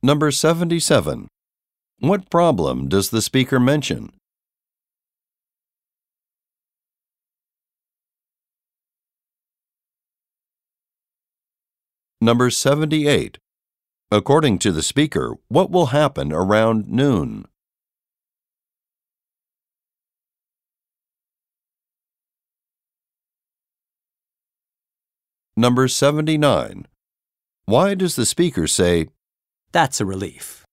Number 77. What problem does the speaker mention? Number 78. According to the speaker, what will happen around noon? Number 79. Why does the speaker say, "That's a relief"?